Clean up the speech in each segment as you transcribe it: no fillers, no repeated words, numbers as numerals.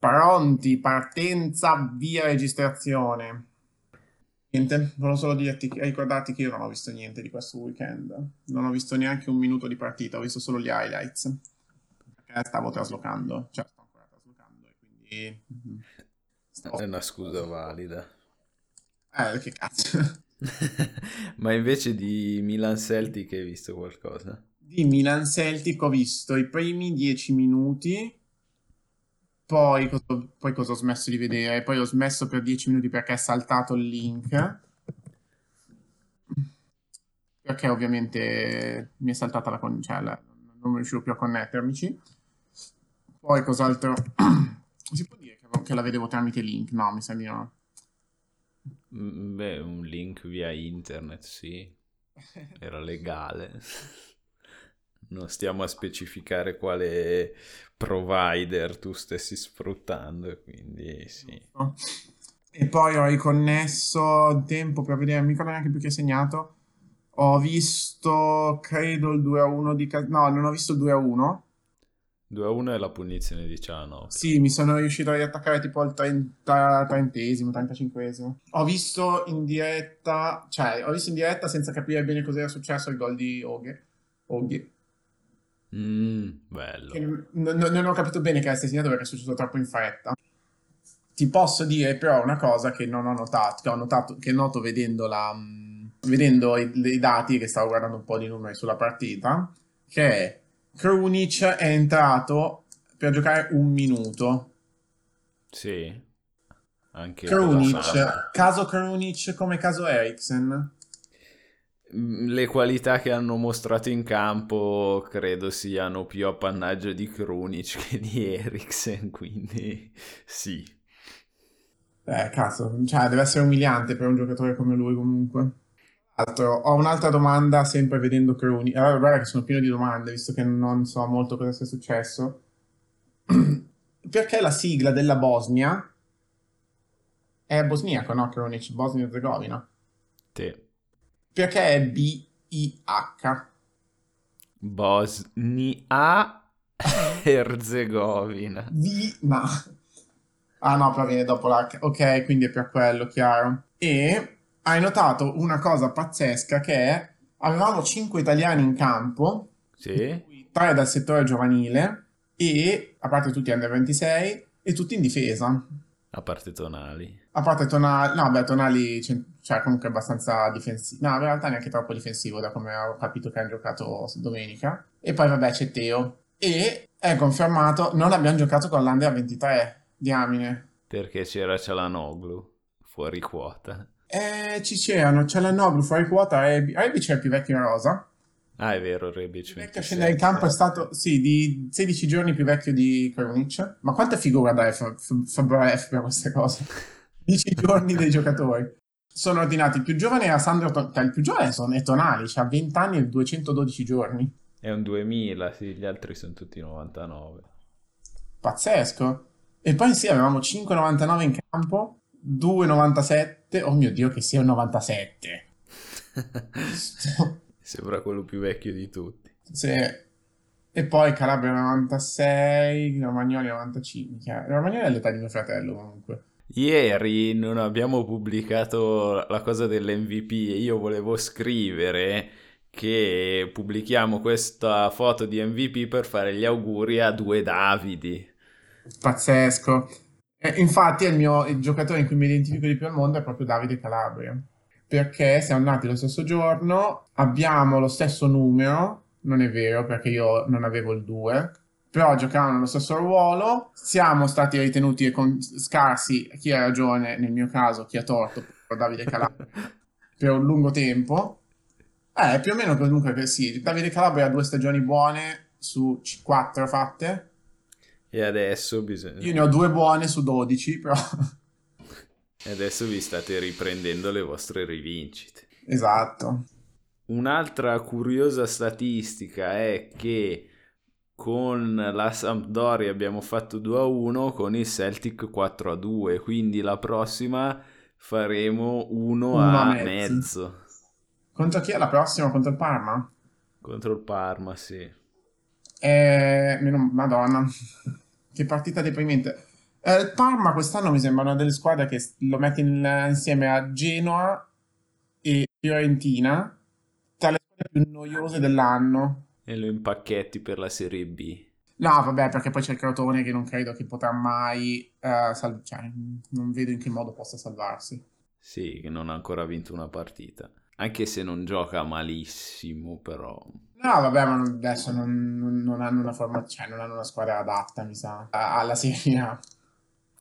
Pronti, partenza, via registrazione. Niente, volevo solo dirti, ricordarti che io non ho visto niente di questo weekend. Non ho visto neanche un minuto di partita, ho visto solo gli highlights. Perché stavo traslocando, cioè sto ancora traslocando e quindi... È una scusa valida. Che cazzo. Ma invece di Milan Celtic hai visto qualcosa? Di Milan Celtic ho visto i primi 10 minuti... Poi cosa ho smesso di vedere? Poi ho smesso per 10 minuti perché è saltato il link. Perché ovviamente mi è saltata la concella, non riuscivo più a connettermici. Poi cos'altro? Si può dire che la vedevo tramite link? No, mi sa di no. Beh, un link via internet, sì. Era legale. Non stiamo a specificare quale provider tu stessi sfruttando, quindi sì. E poi ho riconnesso tempo per vedere, non mi ricordo neanche più che ho segnato. Ho visto, credo, il 2-1 di... No, non ho visto il 2-1. 2-1 è la punizione di Ciano. Sì, mi sono riuscito a riattaccare tipo al 35esimo. Ho visto in diretta senza capire bene cos'era successo il gol di Oghe. Bello. Non ho capito bene che era segnato perché è successo troppo in fretta. Ti posso dire però una cosa che non ho notato, che noto vedendo i dati, che stavo guardando un po' di numeri sulla partita, che è Krunic è entrato per giocare un minuto. Sì. Anche Krunic, caso Krunic come caso Eriksen. Le qualità che hanno mostrato in campo credo siano più appannaggio di Krunic che di Eriksen, quindi sì. Cazzo, cioè deve essere umiliante per un giocatore come lui comunque. Altro, ho un'altra domanda sempre vedendo Krunic. Allora guarda che sono pieno di domande, visto che non so molto cosa sia successo. Perché la sigla della Bosnia è bosniaco, no Krunic? Bosnia-Herzegovina. Sì. Perché è B-I-H? Bosnia-Herzegovina. No. Ah no, però viene dopo l'H. Ok, quindi è per quello, chiaro. E hai notato una cosa pazzesca che è... Avevamo 5 italiani in campo. Sì. 3 dal settore giovanile. E, a parte tutti under 26, e tutti in difesa. A parte Tonali, no, beh, Tonali cioè comunque abbastanza difensivo. No, in realtà neanche troppo difensivo, da come ho capito che hanno giocato domenica. E poi vabbè c'è Teo. E è confermato, non abbiamo giocato con l'Under 23, diamine. Perché c'era Çalhanoğlu fuori quota. Ci c'erano Çalhanoğlu fuori quota, Rebic è il più vecchio in rosa. Ah, è vero, Rebic. Il vecchio scendere in campo è stato, sì, di 16 giorni più vecchio di Krunic. Ma quanta figura dai Fabref per queste cose? 10 giorni dei giocatori. Sono ordinati, il più giovane era il più giovane è Tonali, ha 20 anni e 212 giorni. È un 2000, sì, gli altri sono tutti 99. Pazzesco. E poi sì, avevamo 5,99 in campo, 2,97, oh mio Dio che sia un 97. Sembra quello più vecchio di tutti. Sì. E poi Calabria 96, Romagnoli 95. Romagnoli è l'età di mio fratello comunque. Ieri non abbiamo pubblicato la cosa dell'MVP e io volevo scrivere che pubblichiamo questa foto di MVP per fare gli auguri a 2 Davidi. Pazzesco. Infatti il giocatore in cui mi identifico di più al mondo è proprio Davide Calabria. Perché siamo nati lo stesso giorno, abbiamo lo stesso numero, non è vero perché io non avevo il 2, però giocavano nello stesso ruolo, siamo stati ritenuti scarsi, chi ha ragione nel mio caso, chi ha torto, per Davide Calabria, per un lungo tempo. Più o meno comunque sì, Davide Calabria ha 2 stagioni buone su 4 fatte. E adesso bisogna... Io ne ho 2 buone su 12, però... E adesso vi state riprendendo le vostre rivincite. Esatto. Un'altra curiosa statistica è che con la Sampdoria abbiamo fatto 2-1, con il Celtic 4-2, quindi la prossima faremo 1-1,5. Contro chi è la prossima? Contro il Parma? Contro il Parma, sì. Madonna, che partita deprimente. Parma quest'anno mi sembra una delle squadre che lo mette insieme a Genoa e Fiorentina tra le squadre più noiose dell'anno. E lo impacchetti per la Serie B. No, vabbè, perché poi c'è il Crotone che non credo che potrà mai cioè, non vedo in che modo possa salvarsi. Sì, che non ha ancora vinto una partita. Anche se non gioca malissimo, però... No, vabbè, ma adesso non hanno una forma, cioè non hanno una squadra adatta, mi sa, alla Serie A.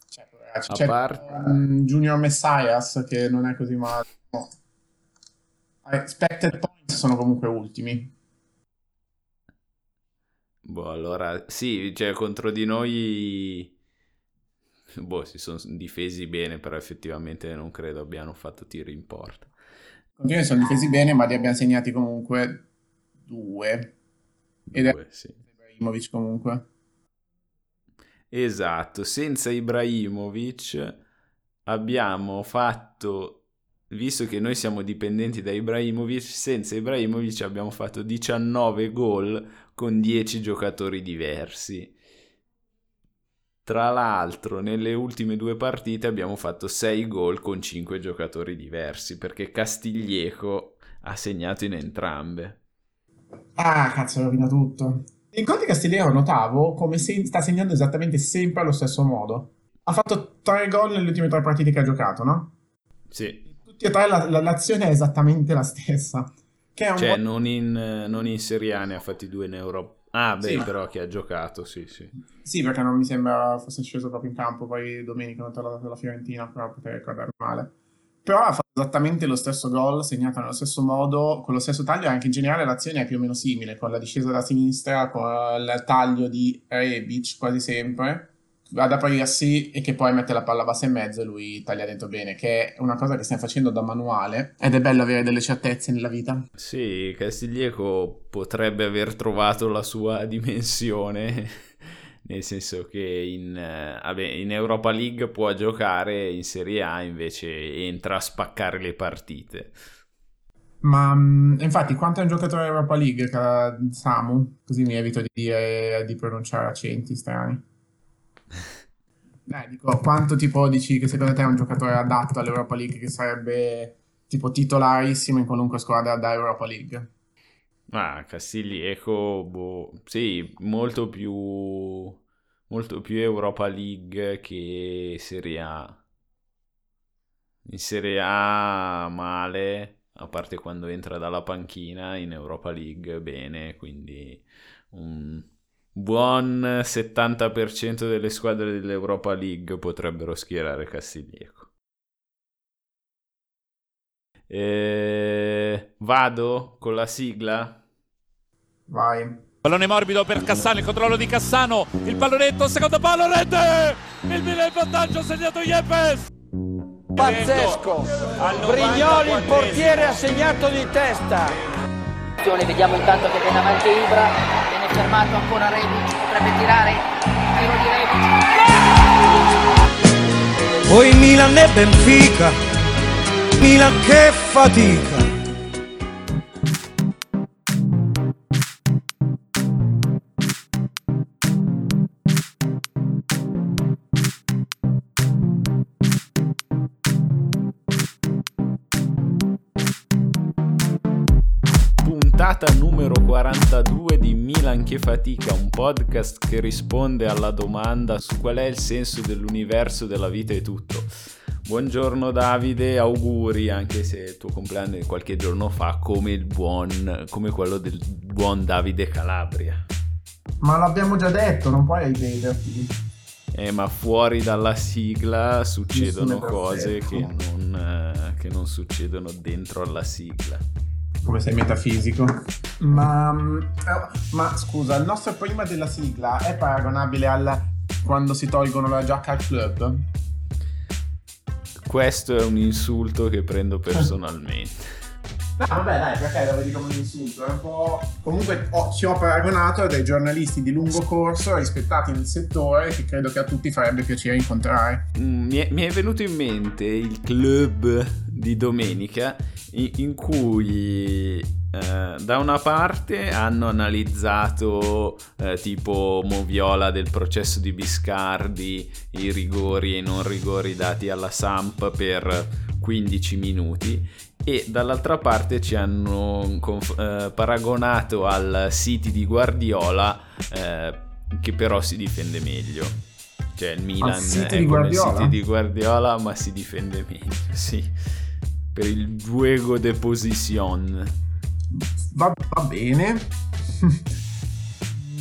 Cioè, c'è Junior Messias che non è così male. No. Expected points sono comunque ultimi. Boh, allora, sì, cioè contro di noi, boh, si sono difesi bene, però effettivamente non credo abbiano fatto tiri in porta. Contro di noi sono difesi bene, ma li abbiamo segnati comunque due, sì. Ibrahimovic comunque. Esatto, senza Ibrahimovic abbiamo fatto, visto che noi siamo dipendenti da Ibrahimovic, senza Ibrahimovic abbiamo fatto 19 gol con 10 giocatori diversi. Tra l'altro, nelle ultime due partite abbiamo fatto 6 gol con 5 giocatori diversi, perché Castillejo ha segnato in entrambe. Ah, cazzo, rovina tutto. In Conti Castillejo notavo come sta segnando esattamente sempre allo stesso modo. Ha fatto 3 gol nelle ultime 3 partite che ha giocato, no? Sì. Tutti e 3 l'azione è esattamente la stessa. Cioè non in Serie A, ne ha fatti 2 in Europa. Ah beh, sì, però che ha giocato, sì. Sì, perché non mi sembra fosse sceso proprio in campo, poi domenica non è tornato dalla Fiorentina, però potrei ricordare male. Però ha fatto esattamente lo stesso gol, segnato nello stesso modo, con lo stesso taglio, anche in generale l'azione è più o meno simile, con la discesa da sinistra, con il taglio di Rebic quasi sempre, ad aprirsi e che poi mette la palla bassa in mezzo e lui taglia dentro bene, che è una cosa che stiamo facendo da manuale ed è bello avere delle certezze nella vita. Sì, Castillejo potrebbe aver trovato la sua dimensione, nel senso che in Europa League può giocare, in Serie A invece entra a spaccare le partite. Ma infatti quanto è un giocatore Europa League Samu? Così mi evito di dire, di pronunciare accenti strani. Dico, quanto tipo dici che secondo te è un giocatore adatto all'Europa League, che sarebbe tipo titolarissimo in qualunque squadra da Europa League? Castillejo, boh, sì, molto più Europa League che Serie A. In Serie A male, a parte quando entra dalla panchina, in Europa League bene, quindi buon 70% delle squadre dell'Europa League potrebbero schierare Castillejo. Vado con la sigla? Vai. Pallone morbido per Cassano, il controllo di Cassano, il pallonetto, secondo palo, rete! Il Milan in vantaggio, segnato Yepes! Pazzesco! Brignoli, il portiere, ha segnato di testa! Vediamo intanto che viene avanti Ibra, fermato ancora Rebic, potrebbe tirare il tiro di Rebic. Poi Milan e Benfica, Milan che fatica. Puntata numero 42 di Milan che fatica, un podcast che risponde alla domanda su qual è il senso dell'universo, della vita e tutto. Buongiorno Davide, auguri, anche se il tuo compleanno è qualche giorno fa, come quello del buon Davide Calabria. Ma l'abbiamo già detto, non puoi ripeterti. Ma fuori dalla sigla succedono cose che non succedono dentro alla sigla. Come sei metafisico. Ma scusa, il nostro prima della sigla è paragonabile al quando si tolgono la giacca al club? Questo è un insulto che prendo personalmente. No, vabbè, dai, perché lo vedi come un insulto? È un po'... Comunque ci ho paragonato a dei giornalisti di lungo corso rispettati nel settore che credo che a tutti farebbe piacere incontrare. Mi è venuto in mente il club di domenica in cui Da una parte hanno analizzato tipo Moviola del processo di Biscardi, i rigori e non rigori dati alla Samp per 15 minuti, e dall'altra parte ci hanno paragonato al City di Guardiola, che però si difende meglio. Cioè il Milan è di come il City di Guardiola, ma si difende meglio, sì, per il juego de posición. Va bene.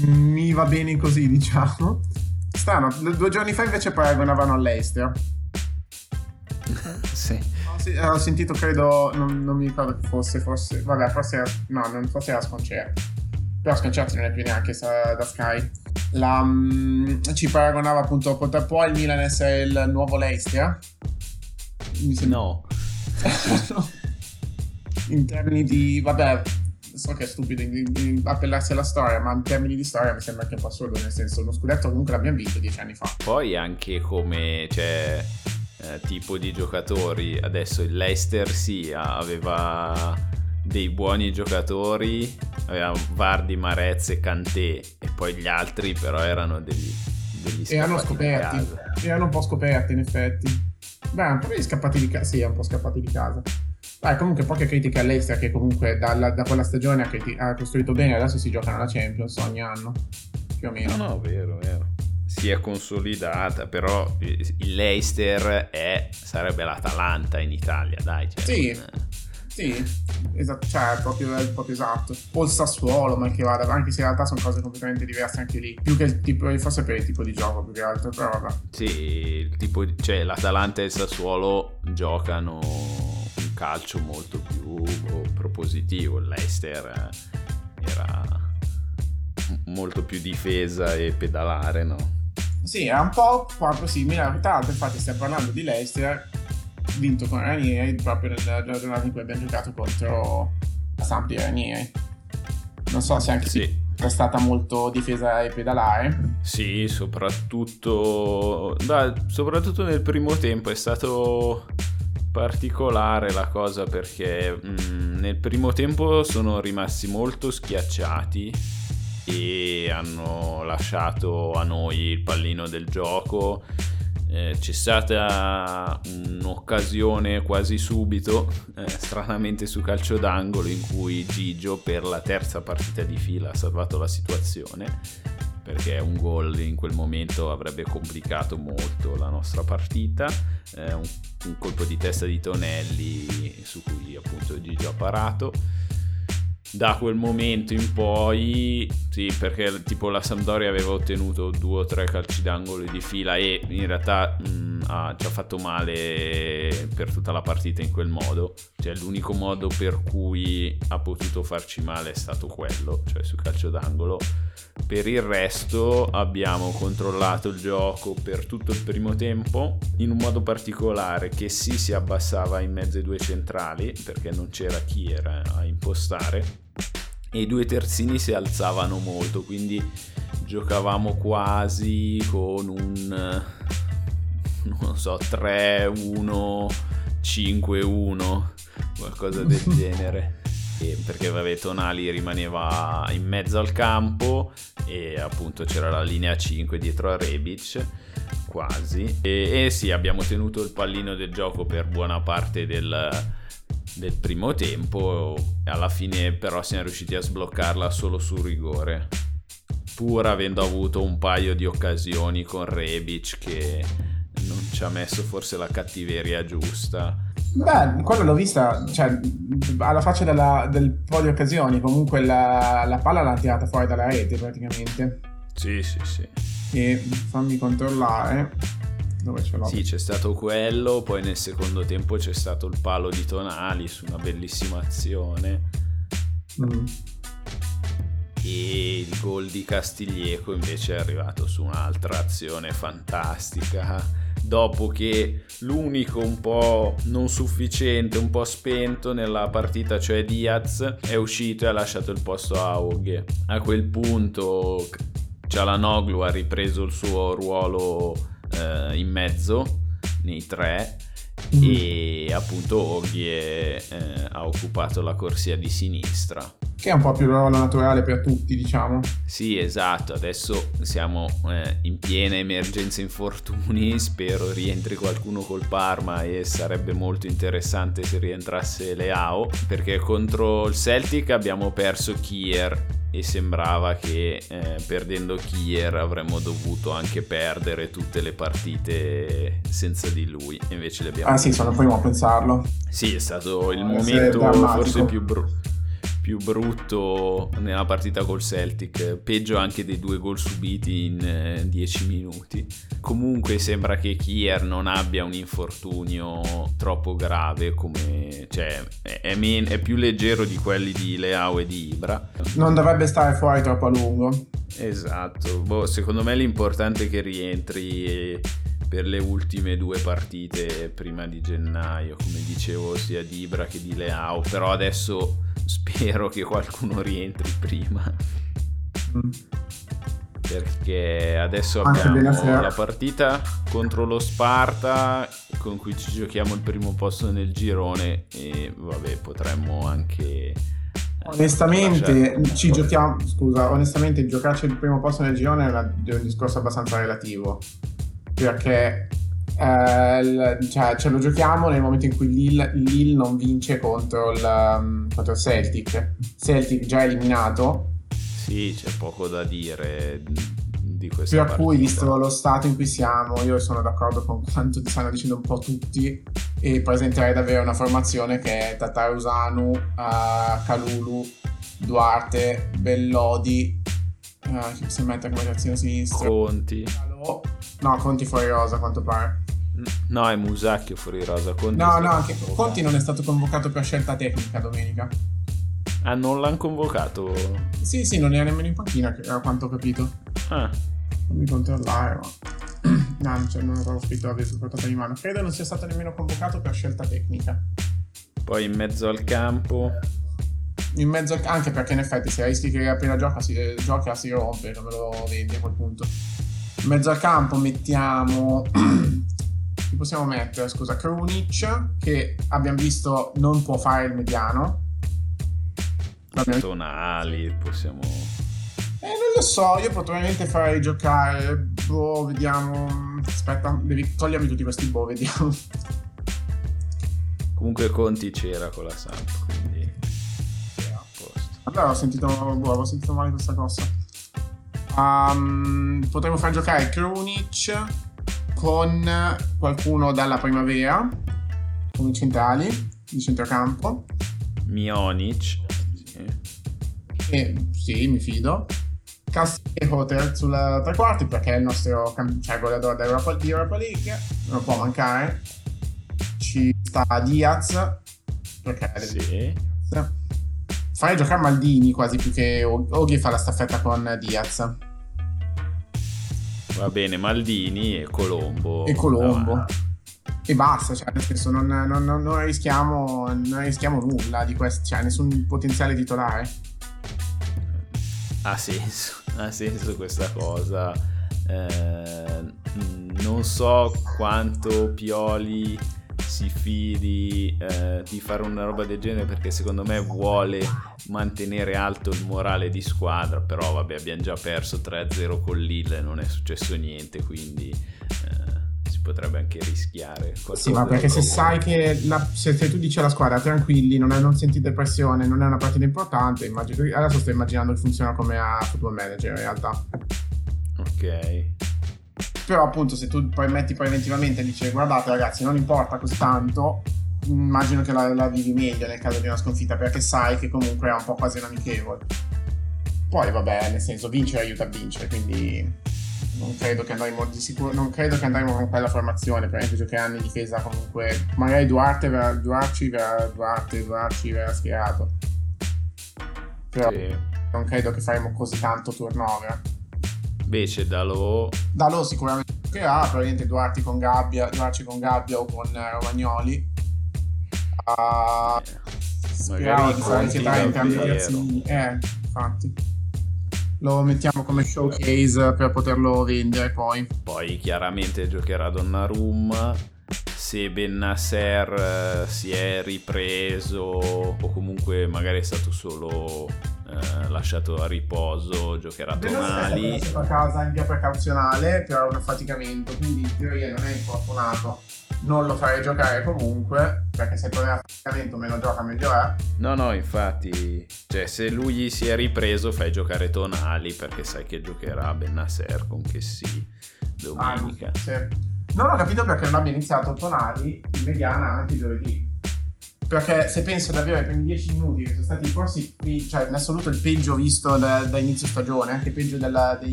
Mi va bene così, diciamo. Strano, 2 giorni fa invece paragonavano all'Leicester. Sì. Ho sentito, credo, non mi ricordo che fosse. Vabbè, forse era Sconcerti. Però Sconcerti non è più neanche da Sky. Ci paragonava appunto, può il Milan essere il nuovo Leicester? No. In termini di, vabbè, so che è stupido appellarsi alla storia, ma in termini di storia mi sembra anche un po' assurdo, nel senso, uno scudetto comunque l'abbiamo vinto 10 anni fa. Poi anche come, cioè, tipo di giocatori. Adesso il Leicester sì, aveva dei buoni giocatori, aveva Vardy, Marez e Kanté, e poi gli altri però erano degli scoperti, erano un po' scoperti in effetti. Beh, un po' scappati di casa, sì, un po' scappati di casa. Comunque poche critiche all'Leicester, che comunque da quella stagione ha costruito bene. Adesso si giocano la Champions ogni anno, più o meno. No, vero. Si è consolidata, però il Leicester sarebbe l'Atalanta in Italia, dai. Cioè, sì, esatto, cioè proprio esatto. O il Sassuolo, mal che vada, anche se in realtà sono cose completamente diverse anche lì. Più che forse per il tipo di gioco, più che altro, però vabbè. Sì, cioè l'Atalanta e il Sassuolo giocano calcio molto più propositivo. Il Leicester era molto più difesa e pedalare, no? Sì, è un po' proprio simile. Tra l'altro, infatti, stiamo parlando di Leicester vinto con Ranieri proprio nella giornata in cui abbiamo giocato contro la Sampdoria. Ranieri, non so se anche sì, è stata molto difesa e pedalare. Sì, soprattutto nel primo tempo è stato particolare la cosa, perché nel primo tempo sono rimasti molto schiacciati e hanno lasciato a noi il pallino del gioco. C'è stata un'occasione quasi subito, stranamente su calcio d'angolo, in cui Gigio per la 3ª partita di fila ha salvato la situazione, perché un gol in quel momento avrebbe complicato molto la nostra partita. Un colpo di testa di Tonali, su cui appunto Gigio ha parato. Da quel momento in poi sì, perché tipo la Sampdoria aveva ottenuto 2 o 3 calci d'angolo di fila e in realtà ci ha fatto male per tutta la partita in quel modo. Cioè l'unico modo per cui ha potuto farci male è stato quello, cioè sul calcio d'angolo. Per il resto abbiamo controllato il gioco per tutto il primo tempo, in un modo particolare che si abbassava in mezzo ai 2 centrali, perché non c'era chi era a impostare, e i 2 terzini si alzavano molto, quindi giocavamo quasi con un, non so, 3-1-5-1, qualcosa del genere. Perché vabbè, Tonali rimaneva in mezzo al campo e appunto c'era la linea 5 dietro a Rebic quasi, e sì, abbiamo tenuto il pallino del gioco per buona parte del primo tempo. Alla fine però siamo riusciti a sbloccarla solo sul rigore, pur avendo avuto un paio di occasioni con Rebic che non ci ha messo forse la cattiveria giusta. Beh, quello l'ho vista, cioè, alla faccia del po' di occasioni. Comunque la palla l'ha tirata fuori dalla rete praticamente. Sì. E fammi controllare dove ce l'ho. Sì, c'è stato quello, poi nel secondo tempo c'è stato il palo di Tonali su una bellissima azione. E il gol di Castillejo invece è arrivato su un'altra azione fantastica, dopo che l'unico un po' non sufficiente, un po' spento nella partita, cioè Diaz, è uscito e ha lasciato il posto a Oghe. A quel punto Çalhanoğlu ha ripreso il suo ruolo in mezzo nei 3 e appunto Oghe ha occupato la corsia di sinistra, che è un po' più la roba naturale per tutti, diciamo. Sì, esatto, adesso siamo in piena emergenza infortuni, spero rientri qualcuno col Parma e sarebbe molto interessante se rientrasse Leao, perché contro il Celtic abbiamo perso Kjær e sembrava che perdendo Kjær avremmo dovuto anche perdere tutte le partite senza di lui, invece le abbiamo sì, sono il primo a pensarlo. Sì, è stato il momento forse più brutto nella partita col Celtic, peggio anche dei 2 gol subiti in 10 minuti. Comunque sembra che Kjær non abbia un infortunio troppo grave, come cioè è più leggero di quelli di Leao e di Ibra, non dovrebbe stare fuori troppo a lungo. Esatto, secondo me l'importante è che rientri per le ultime 2 partite prima di gennaio, come dicevo, sia di Ibra che di Leao, però adesso spero che qualcuno rientri prima, perché adesso abbiamo la partita contro lo Sparta, con cui ci giochiamo il primo posto nel girone, e vabbè, potremmo anche onestamente giocarci il primo posto nel girone è un discorso abbastanza relativo, perché cioè ce lo giochiamo nel momento in cui Lille non vince contro il Celtic già eliminato. Sì, c'è poco da dire di questa partita, per cui visto lo stato in cui siamo io sono d'accordo con quanto ti stanno dicendo un po' tutti, e presenterei davvero una formazione che è Tatarusanu, Kalulu, Duarte, Bellodi, che si mette come terzino sinistro, Conti. No, Conti fuori rosa, a quanto pare. No, è Musacchio fuori rosa. Anche Conti non è stato convocato per scelta tecnica domenica. Ah, non l'hanno convocato? Sì, non era nemmeno in panchina, a quanto ho capito. Ah. Fammi controllare, ma non avevo scritto la vista portata di mano. Credo non sia stato nemmeno convocato per scelta tecnica. Poi in mezzo al campo, anche perché in effetti se rischi che appena gioca si rompe, non me lo vedi a quel punto. In mezzo al campo mettiamo chi possiamo mettere? Scusa, Krunic, che abbiamo visto non può fare il mediano. Tonali possiamo... non lo so, io probabilmente farei giocare vediamo. Aspetta, devi togliermi tutti questi vediamo. Comunque Conti c'era con la Samp, quindi a posto. Allora ho sentito male questa cosa. Potremmo far giocare Krunic con qualcuno dalla primavera come i centrali di centrocampo. Mionic, sì, mi fido. Castillejo sulla tre quarti, perché è il nostro goleador di Europa League, non può mancare. Ci sta Diaz, perché sì. Farei giocare Maldini quasi più che Oghe, fa la staffetta con Diaz. Va bene, Maldini e Colombo. E basta, cioè nel senso non rischiamo nulla di questo, cioè nessun potenziale titolare. Ha senso questa cosa. Non so quanto Pioli si fidi di fare una roba del genere, perché secondo me vuole mantenere alto il morale di squadra, però vabbè, abbiamo già perso 3-0 con Lille, non è successo niente, quindi si potrebbe anche rischiare. Sì, ma perché se sai che se tu dici alla squadra tranquilli, non sentite pressione, non è una partita importante, adesso sto immaginando che funziona come a Football Manager in realtà. Ok. Però appunto se tu poi metti preventivamente e dici guardate ragazzi non importa così tanto, immagino che la vivi meglio nel caso di una sconfitta, perché sai che comunque è un po' quasi un amichevole. Poi vabbè, nel senso, vincere aiuta a vincere, quindi non credo che andremo con quella formazione, per esempio giocheranno in difesa comunque, magari Duarte verrà schierato, però sì. Non credo che faremo così tanto turnover. Invece Dalò sicuramente giocherà, probabilmente Duarte con Gabbia o con Romagnoli. Speriamo di fare anche entrambi i ragazzini. Infatti. Lo mettiamo come showcase per poterlo vendere poi. Poi chiaramente giocherà Donnarumma. se Bennacer si è ripreso o comunque magari è stato solo lasciato a riposo, giocherà Tonali. È una causa anche precauzionale per un affaticamento, quindi in teoria non è infortunato. Non lo farei giocare comunque, perché se poi affaticamento meno gioca meglio è. No, infatti, cioè se lui si è ripreso fai giocare Tonali, perché sai che giocherà Bennacer con che sì domenica. Sì. Non ho capito perché non abbia iniziato Tonali in mediana anche giovedì, perché se penso davvero ai primi 10 minuti che sono stati forse, cioè in assoluto il peggio visto da inizio stagione, anche peggio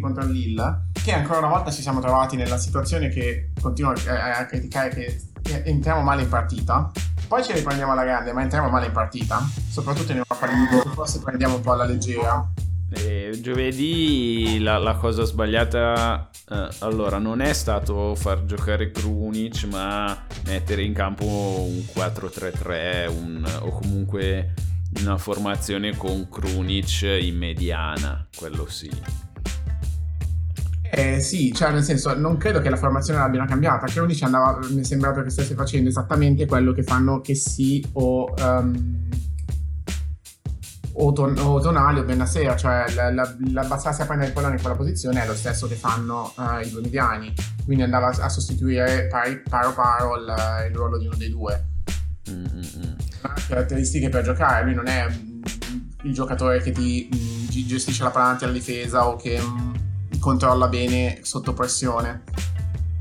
contro il Lille, che ancora una volta ci siamo trovati nella situazione che continuo a criticare, che entriamo male in partita, poi ci riprendiamo alla grande, ma entriamo male in partita, soprattutto in Europa League, forse prendiamo un po' alla leggera. Giovedì la cosa sbagliata allora non è stato far giocare Krunic, ma mettere in campo un 4-3-3 o comunque una formazione con Krunic in mediana, quello sì. Sì, cioè nel senso non credo che la formazione l'abbiano cambiata. Krunic andava, mi è sembrato che stesse facendo esattamente quello che fanno che sì o Tonali o Bennacer, cioè l'abbassarsi a prendere il pallone in quella posizione è lo stesso che fanno i due mediani, quindi andava a sostituire paro il ruolo di uno dei due. Caratteristiche per giocare, lui non è il giocatore che ti gestisce la palla alla difesa o che controlla bene sotto pressione.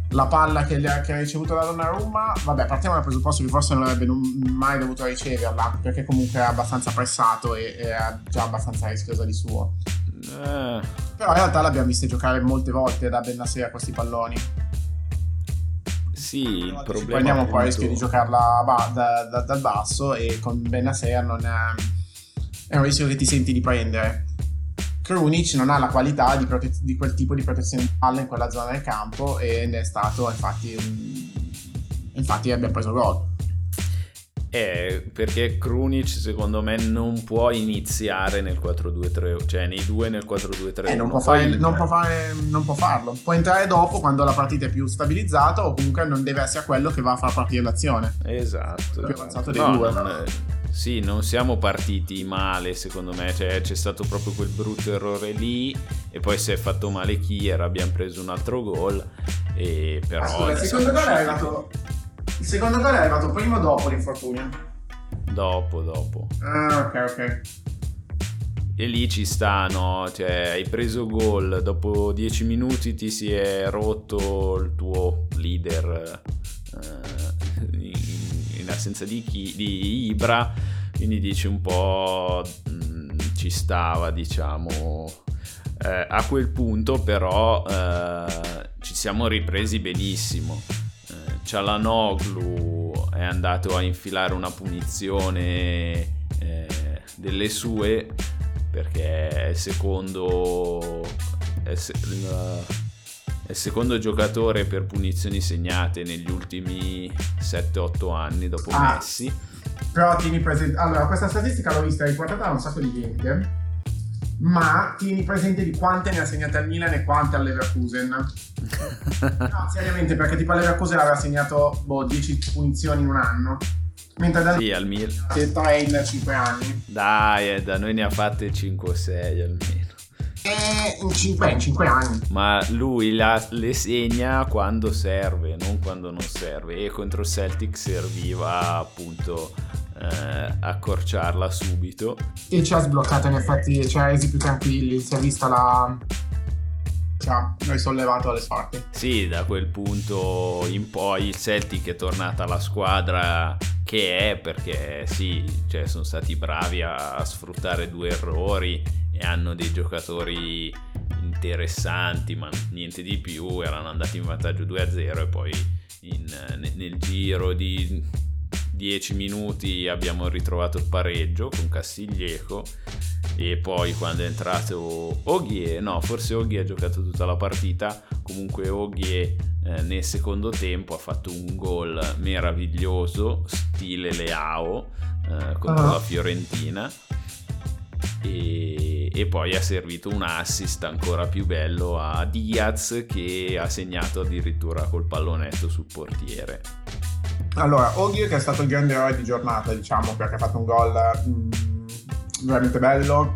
La palla che ha ricevuto da Donnarumma, vabbè, partiamo dal presupposto che forse non avrebbe mai dovuto riceverla, perché comunque è abbastanza pressato e è già abbastanza rischiosa di suo. Però in realtà l'abbiamo vista giocare molte volte da Bennacer questi palloni. Sì, il problema ci prendiamo appunto... poi il rischio di giocarla dal basso, e con Bennacer non è un rischio che ti senti di prendere. Krunic non ha la qualità di quel tipo di protezione di palla in quella zona del campo, ed è stato infatti abbiamo preso gol. Perché Krunic secondo me non può iniziare nel 4-2-3, cioè nei due nel 4-2-3. Non può farlo, può entrare dopo quando la partita è più stabilizzata, o comunque non deve essere quello che va a far partire l'azione. Esatto. Più avanzato dei due. Sì, non siamo partiti male secondo me, cioè c'è stato proprio quel brutto errore lì e poi si è fatto male Kjær, abbiamo preso un altro gol e però... il secondo gol è arrivato prima o dopo l'infortunio? Dopo. Ah, ok. E lì ci sta, no? Cioè hai preso gol, dopo 10 minuti ti si è rotto il tuo leader in assenza di Ibra, quindi dici un po' ci stava, diciamo. A quel punto però ci siamo ripresi benissimo. Çalhanoğlu è andato a infilare una punizione delle sue, perché è il secondo giocatore per punizioni segnate negli ultimi 7-8 anni dopo Messi. Però tieni presente, allora questa statistica l'ho vista riportata da un sacco di gente, ma tieni presente di quante ne ha segnate al Milan e quante al Leverkusen. No, seriamente, perché tipo al Leverkusen aveva segnato 10 punizioni in un anno, mentre da sì, al Milan 3 in 5 anni. Dai, da noi ne ha fatte 5-6 almeno. In 5 anni. Ma lui le segna quando serve, non quando non serve. E contro Celtic serviva appunto accorciarla subito. E ci ha sbloccato in effetti, ci ha resi più tranquilli, si è vista la... Cioè, noi sollevato alle Sparta. Sì, da quel punto in poi il Celtic è tornata la squadra che è, perché sì, cioè, sono stati bravi a sfruttare due errori e hanno dei giocatori interessanti, ma niente di più. Erano andati in vantaggio 2-0 e poi nel giro di 10 minuti abbiamo ritrovato il pareggio con Castillejo, e poi quando è entrato Oghe, forse Oghe ha giocato tutta la partita, comunque Oghe nel secondo tempo ha fatto un gol meraviglioso stile Leao contro la Fiorentina. e poi ha servito un assist ancora più bello a Diaz, che ha segnato addirittura col pallonetto sul portiere. Allora, Oghe, che è stato il grande eroe di giornata, diciamo, perché ha fatto un gol veramente bello,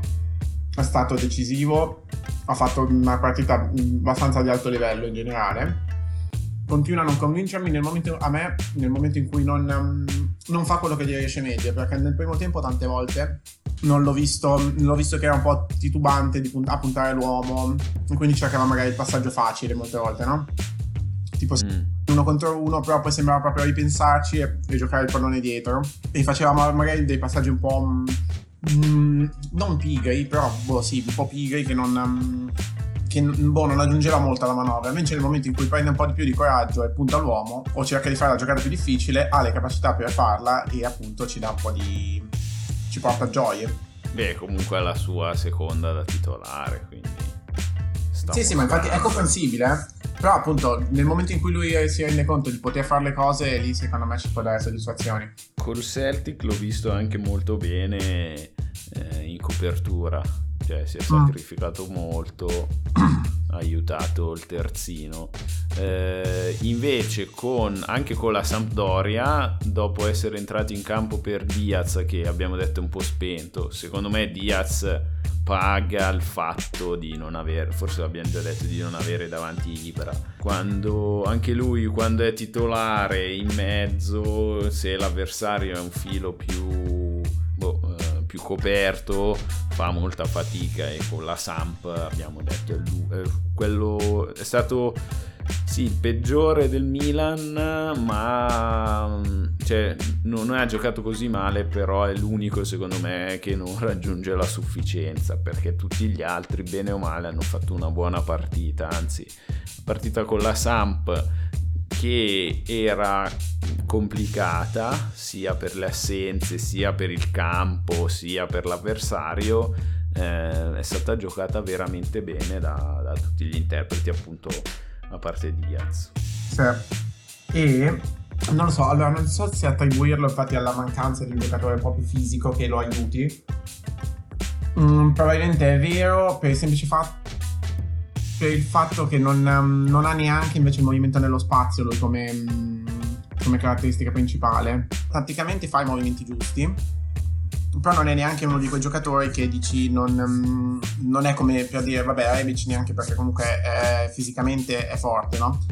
è stato decisivo, ha fatto una partita abbastanza di alto livello in generale. Continua a non convincermi nel momento in cui non fa quello che gli riesce meglio, perché nel primo tempo tante volte l'ho visto che era un po' titubante a puntare l'uomo, quindi cercava magari il passaggio facile molte volte, no? Tipo uno contro uno, però poi sembrava proprio ripensarci e giocare il pallone dietro, e faceva magari dei passaggi un po' non pigri, però un po' pigri, che non aggiungeva molto alla manovra. Invece nel momento in cui prende un po' di più di coraggio e punta all'uomo, o cerca di fare la giocata più difficile, ha le capacità per farla e appunto ci porta gioie. Beh, comunque è la sua seconda da titolare, quindi sì, ma infatti è comprensibile, però appunto nel momento in cui lui si rende conto di poter fare le cose, lì secondo me ci può dare soddisfazioni. Col Celtic l'ho visto anche molto bene in copertura, cioè si è sacrificato molto, ha aiutato il terzino. Invece anche con la Sampdoria, dopo essere entrato in campo per Diaz, che abbiamo detto è un po' spento, secondo me Diaz paga il fatto di non avere, forse l'abbiamo già detto, di non avere davanti Ibra. Quando è titolare in mezzo, se l'avversario è un filo più coperto, fa molta fatica, e con la Samp abbiamo detto quello è stato sì il peggiore del Milan, ma cioè, non ha giocato così male, però è l'unico secondo me che non raggiunge la sufficienza, perché tutti gli altri bene o male hanno fatto una buona partita. Anzi, la partita con la Samp, che era complicata sia per le assenze, sia per il campo, sia per l'avversario, è stata giocata veramente bene da tutti gli interpreti, appunto a parte Diaz. Sì. E non so se attribuirlo infatti alla mancanza di un giocatore un po' più fisico che lo aiuti, probabilmente è vero, per il semplice fatto che non ha neanche invece il movimento nello spazio lui come caratteristica principale. Tatticamente fa i movimenti giusti, però non è neanche uno di quei giocatori che dici non è come per dire vabbè Rebic, neanche perché comunque fisicamente è forte, no?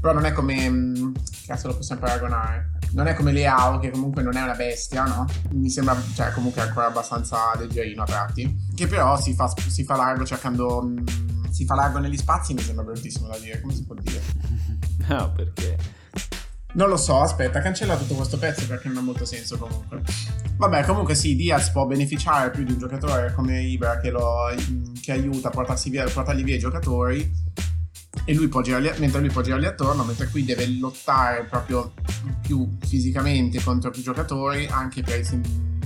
Però non è come, cazzo, lo possiamo paragonare, non è come Leao, che comunque non è una bestia, no? Mi sembra, cioè comunque è ancora abbastanza leggerino a tratti, che però si fa largo cercando, si fa largo negli spazi. Mi sembra bruttissimo da dire, come si può dire? No, perché? Non lo so, aspetta, cancella tutto questo pezzo perché non ha molto senso comunque. Vabbè, comunque sì, Diaz può beneficiare più di un giocatore come Ibra che aiuta a portargli via i giocatori, e lui può girarli attorno, mentre qui deve lottare proprio più fisicamente contro più giocatori, anche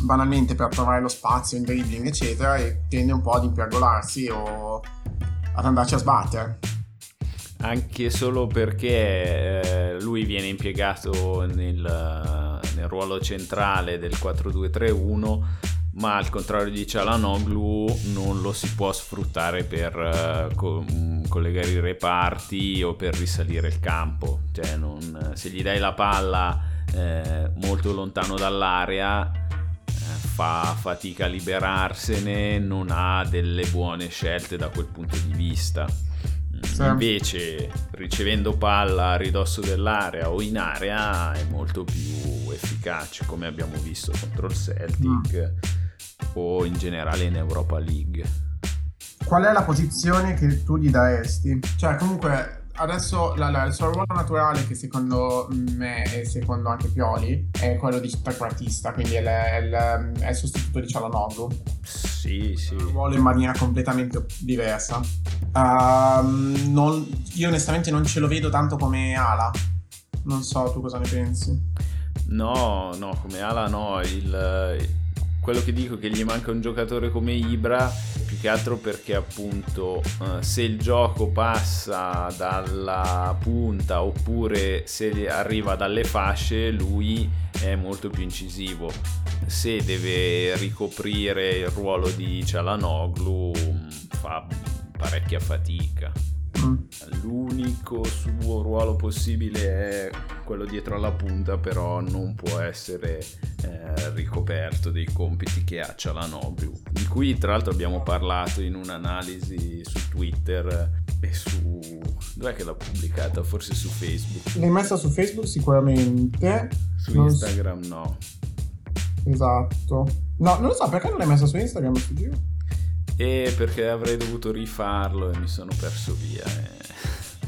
banalmente per trovare lo spazio in dribbling eccetera, e tende un po' ad impergolarsi o ad andarci a sbattere. Anche solo perché lui viene impiegato nel ruolo centrale del 4-2-3-1, ma al contrario di Çalhanoğlu non lo si può sfruttare per collegare i reparti o per risalire il campo, cioè se gli dai la palla molto lontano dall'area fa fatica a liberarsene, non ha delle buone scelte da quel punto di vista. Sì. Invece ricevendo palla a ridosso dell'area o in area è molto più efficace, come abbiamo visto contro il Celtic o in generale in Europa League. Qual è la posizione che tu gli daresti? Cioè comunque adesso il suo ruolo naturale, che secondo me e secondo anche Pioli è quello di trequartista, quindi è il sostituto di Çalhanoğlu. Sì, sì. Un ruolo in maniera completamente diversa. Io onestamente non ce lo vedo tanto come ala. Non so tu cosa ne pensi. No, come ala no. quello che dico è che gli manca un giocatore come Ibra, più che altro perché appunto se il gioco passa dalla punta oppure se arriva dalle fasce lui è molto più incisivo. Se deve ricoprire il ruolo di Çalhanoğlu fa parecchia fatica. L'unico suo ruolo possibile è quello dietro alla punta, però non può essere ricoperto dei compiti che ha Çalhanoğlu, di cui tra l'altro abbiamo parlato in un'analisi su Twitter e su... dov'è che l'ha pubblicata? Forse su Facebook. L'hai messa su Facebook sicuramente. Su Instagram no. Esatto. No, non lo so, perché non l'hai messa su Instagram? E perché avrei dovuto rifarlo e mi sono perso via.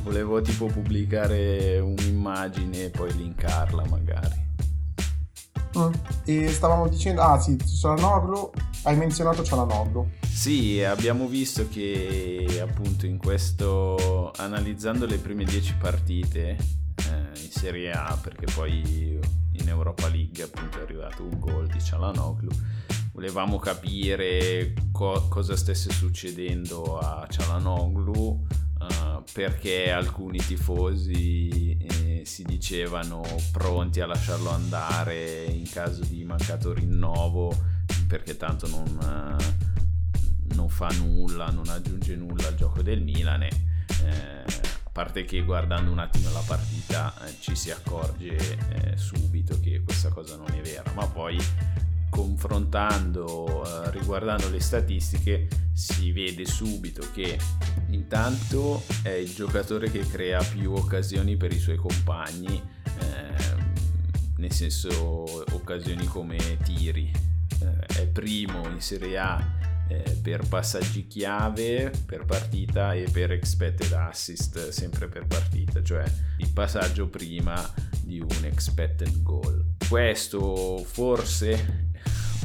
Volevo tipo pubblicare un'immagine e poi linkarla magari. E stavamo dicendo, ah sì, Çalhanoğlu, hai menzionato Çalhanoğlu. Sì, abbiamo visto che appunto in questo, analizzando le prime 10 partite in Serie A, perché poi in Europa League appunto è arrivato un gol di Çalhanoğlu, volevamo capire cosa stesse succedendo a Çalhanoğlu, perché alcuni tifosi si dicevano pronti a lasciarlo andare in caso di mancato rinnovo, perché tanto non fa nulla, non aggiunge nulla al gioco del Milan. A parte che guardando un attimo la partita ci si accorge subito che questa cosa non è vera, ma poi confrontando, riguardando le statistiche, si vede subito che intanto è il giocatore che crea più occasioni per i suoi compagni, nel senso occasioni come tiri, è primo in Serie A per passaggi chiave per partita e per expected assist sempre per partita, cioè il passaggio prima di un expected goal. Questo forse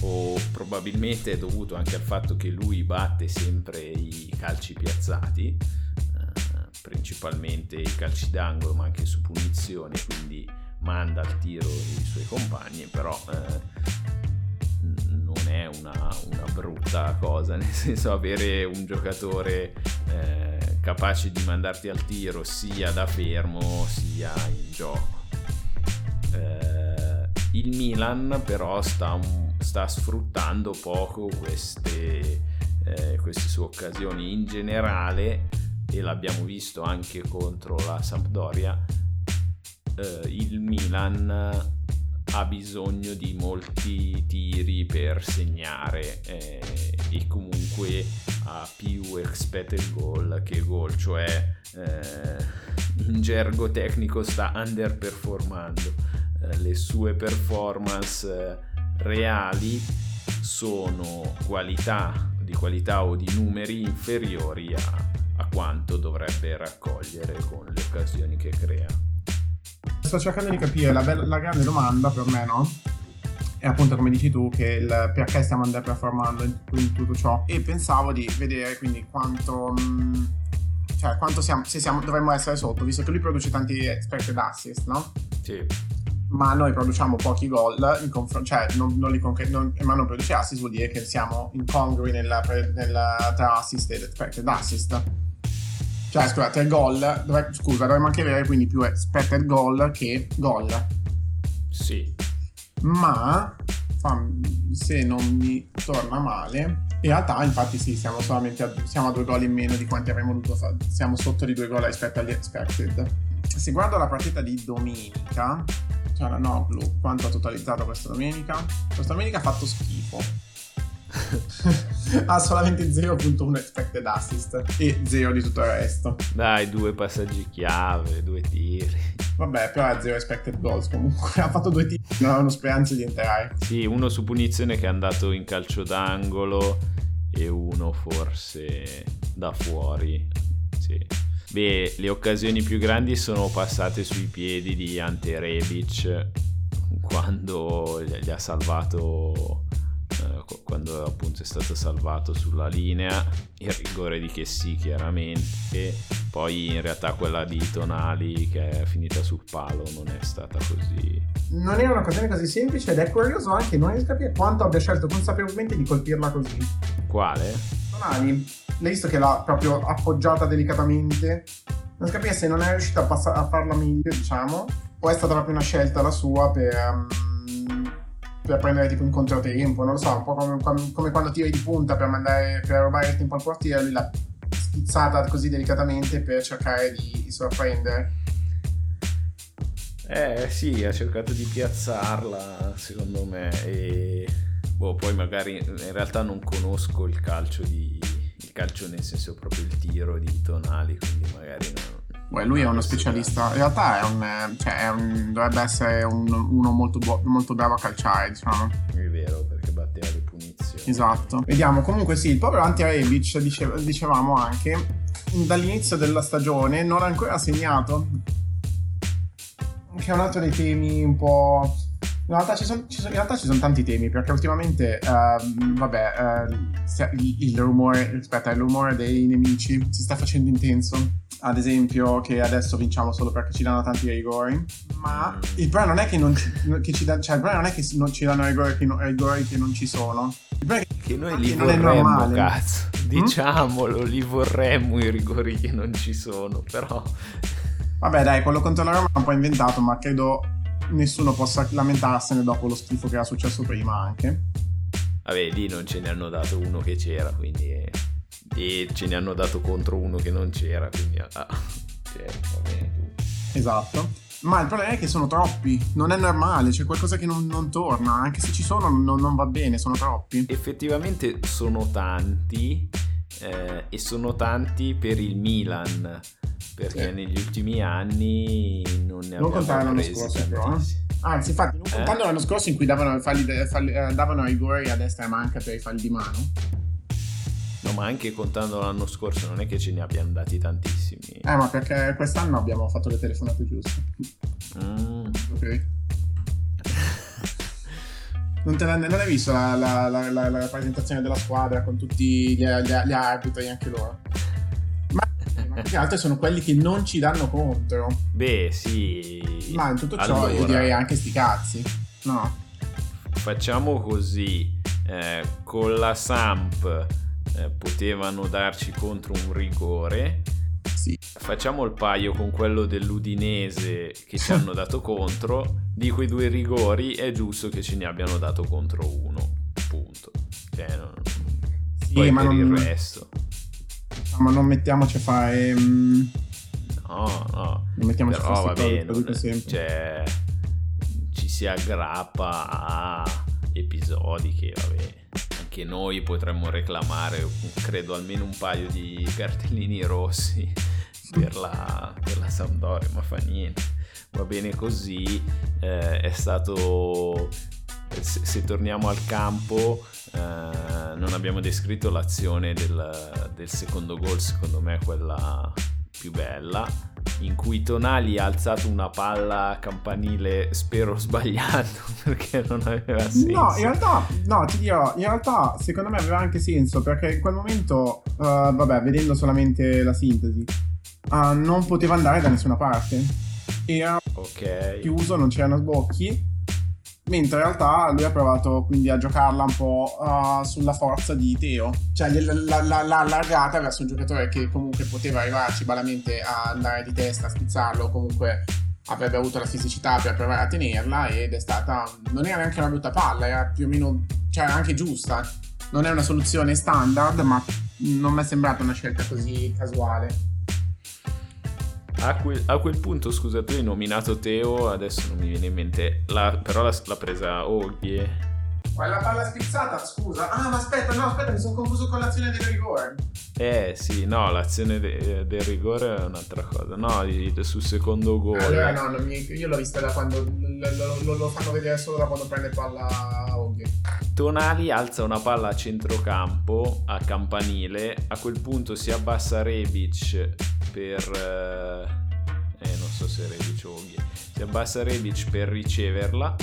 o probabilmente è dovuto anche al fatto che lui batte sempre i calci piazzati, principalmente i calci d'angolo, ma anche su punizione, quindi manda al tiro i suoi compagni, però non è una brutta cosa, nel senso avere un giocatore capace di mandarti al tiro sia da fermo sia in gioco. Il Milan però sta sfruttando poco queste sue occasioni in generale, e l'abbiamo visto anche contro la Sampdoria. Il Milan ha bisogno di molti tiri per segnare e comunque ha più expected goal che goal, cioè in gergo tecnico sta underperformando. Le sue performance reali sono di qualità o di numeri inferiori a quanto dovrebbe raccogliere con le occasioni che crea. Sto cercando di capire la grande domanda per me, no? È appunto come dici tu, che perché stiamo underperformando in tutto ciò, e pensavo di vedere quindi quanto siamo, se siamo, dovremmo essere sotto, visto che lui produce tanti expected assist, no? Sì. Ma noi produciamo pochi gol, ma non produce assist, vuol dire che siamo incongrui tra assist ed expected assist. Cioè, scusate, dovremmo anche avere quindi più expected goal che gol. Sì. Ma, se non mi torna male, in realtà infatti sì, siamo a 2 gol in meno di quanti avremmo voluto fare. Siamo sotto di 2 gol rispetto agli expected. Se guardo la partita di domenica, Çalhanoğlu quanto ha totalizzato questa domenica? Questa domenica ha fatto schifo. Ha solamente 0.1 expected assist e 0 di tutto il resto. Dai, 2 passaggi chiave, 2 tiri. Vabbè, però ha 0 expected goals comunque. Ha fatto 2 tiri, non avevano speranza di entrare. Sì, uno su punizione che è andato in calcio d'angolo e uno forse da fuori. Sì. Beh, le occasioni più grandi sono passate sui piedi di Ante Rebic quando gli ha salvato, quando appunto è stato salvato sulla linea, il rigore di Chessy chiaramente, Poi in realtà quella di Tonali che è finita sul palo non è stata così, non era un'occasione così semplice, ed è curioso anche non riesco a capire quanto abbia scelto consapevolmente di colpirla così. Quale? Tonali, l'hai visto che l'ha proprio appoggiata delicatamente? Non si capire se non è riuscita a farla meglio, diciamo, o è stata proprio una scelta la sua per prendere tipo un controtempo, non lo so, un po' come quando tiri di punta per rubare il tempo al portiere, lui l'ha schizzata così delicatamente per cercare di sorprendere. Sì, ha cercato di piazzarla, secondo me, e poi magari in realtà non conosco il calcio nel senso proprio il tiro di Tonali, quindi magari lui è uno specialista, in realtà dovrebbe essere uno molto bravo a calciare, diciamo. È vero, perché batteva le punizioni. Esatto. Vediamo, comunque sì, il povero Rebic, dicevamo anche, dall'inizio della stagione non ha ancora segnato, che è un altro dei temi un po'... In realtà ci sono tanti temi, perché ultimamente il rumore rispetto al rumore dei nemici si sta facendo intenso, ad esempio che adesso vinciamo solo perché ci danno tanti rigori, ma il problema non è che ci danno rigori che non ci sono, il problema è che noi li vorremmo, cazzo, diciamolo, li vorremmo i rigori che non ci sono, però vabbè dai, quello contro la Roma è un po' inventato, ma credo nessuno possa lamentarsene dopo lo schifo che era successo prima anche. Vabbè, lì non ce ne hanno dato uno che c'era, quindi e ce ne hanno dato contro uno che non c'era, quindi va bene tutto. Esatto, ma il problema è che sono troppi, non è normale, c'è qualcosa che non torna, anche se ci sono non va bene, sono troppi. Effettivamente sono tanti, e sono tanti per il Milan, perché negli ultimi anni non ne abbiamo presi. L'anno scorso però, anzi infatti non contando l'anno scorso in cui davano rigori a destra e manca per i falli di mano, no, ma anche contando l'anno scorso non è che ce ne abbiamo dati tantissimi, ma perché quest'anno abbiamo fatto le telefonate giuste. Ok. Non hai visto la presentazione della squadra con tutti gli arbitri, anche loro? Ma più che altro sono quelli che non ci danno contro. Beh, sì. Ma in tutto ciò allora, io direi anche sti cazzi, no? Facciamo così, con la Samp potevano darci contro un rigore. Sì. Facciamo il paio con quello dell'Udinese che ci hanno dato contro. Di quei due rigori è giusto che ce ne abbiano dato contro uno, punto. Sì, poi ma per non... il resto ma non mettiamoci a fare no non mettiamoci però, a fare cose, cioè ci si aggrappa a episodi che vabbè anche noi potremmo reclamare, credo almeno un paio di cartellini rossi per la Sampdoria, ma fa niente, va bene così. È stato, se torniamo al campo, non abbiamo descritto l'azione del secondo gol, secondo me quella più bella, in cui Tonali ha alzato una palla a campanile, spero sbagliando, perché non aveva senso. In realtà secondo me aveva anche senso, perché in quel momento vedendo solamente la sintesi non poteva andare da nessuna parte, era chiuso, non c'erano sbocchi, mentre in realtà lui ha provato quindi a giocarla un po' sulla forza di Teo, cioè l'ha allargata verso un giocatore che comunque poteva arrivarci malamente a andare di testa, a schizzarlo, comunque avrebbe avuto la fisicità per provare a tenerla, ed è stata, non era neanche una brutta palla, era più o meno, cioè era anche giusta, non è una soluzione standard, ma non mi è sembrata una scelta così casuale. A quel punto, scusa, tu hai nominato Teo, adesso non mi viene in mente, però l'ha presa Oghe. Quella palla spizzata, scusa. Aspetta, mi sono confuso con l'azione del rigore. Sì, no, l'azione del rigore è un'altra cosa. No, sul secondo gol. Allora no, io l'ho vista da quando lo fanno vedere solo da quando prende palla Oghe. Tonali alza una palla a centrocampo, a campanile, a quel punto si abbassa Rebic per riceverla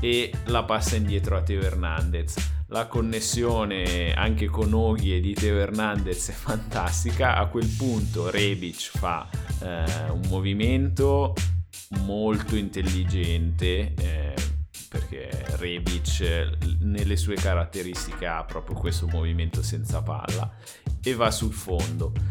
e la passa indietro a Teo Hernandez. la connessione anche con Oghe di Teo Hernandez è fantastica. A quel punto Rebic fa un movimento molto intelligente, perché Rebic nelle sue caratteristiche ha proprio questo movimento senza palla, e va sul fondo.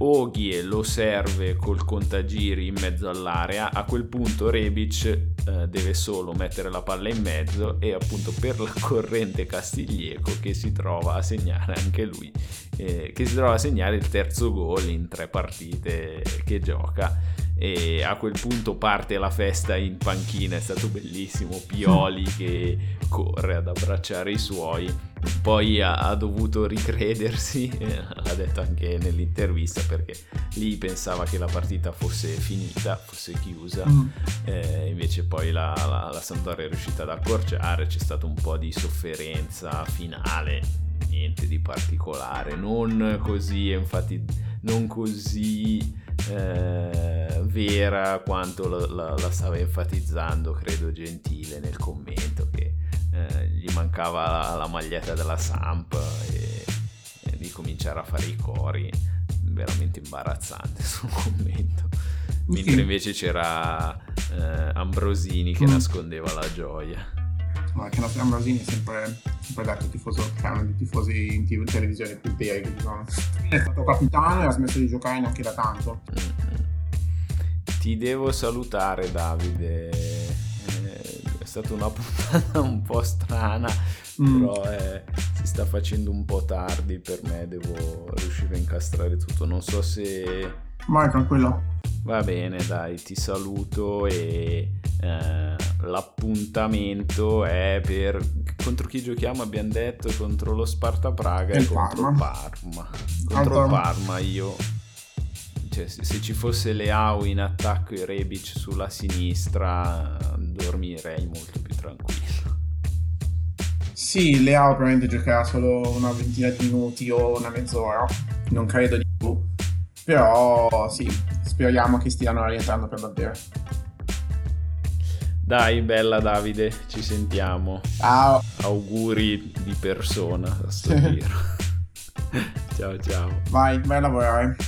Oghe lo serve col contagiri in mezzo all'area. A quel punto Rebic deve solo mettere la palla in mezzo, e appunto per la corrente Castillejo che si trova a segnare anche lui, che si trova a segnare il terzo gol in 3 partite che gioca. E a quel punto parte la festa in panchina, è stato bellissimo. Pioli che corre ad abbracciare i suoi, poi ha dovuto ricredersi, l'ha detto anche nell'intervista, perché lì pensava che la partita fosse finita, fosse chiusa, invece poi la Sampdoria è riuscita ad accorciare, c'è stato un po' di sofferenza finale, niente di particolare, non così vera quanto la stava enfatizzando, credo, Gentile nel commento, che gli mancava la maglietta della Samp, e di cominciare a fare i cori, veramente imbarazzante sul commento, mentre invece c'era Ambrosini che nascondeva la gioia. Ma che Ambrosini è sempre dato tifoso, cioè uno dei tifosi in televisione più veri, diciamo. È stato capitano e ha smesso di giocare neanche da tanto. Ti devo salutare, Davide, è stata una puntata un po' strana, però si sta facendo un po' tardi per me, devo riuscire a incastrare tutto, non so se... Vai, tranquillo. Va bene, dai, ti saluto, e l'appuntamento è per... contro chi giochiamo? Abbiamo detto contro lo Sparta Praga e contro Parma. Contro Parma io, cioè, se ci fosse Leao in attacco e Rebic sulla sinistra, dormirei molto più tranquillo. Sì, Leao probabilmente giocherà solo una ventina di minuti o una mezz'ora, non credo di più, però sì, speriamo che stiano rientrando per davvero. Dai, bella, Davide, ci sentiamo. Ciao. Auguri di persona a sto giro. Ciao ciao. Vai a lavorare.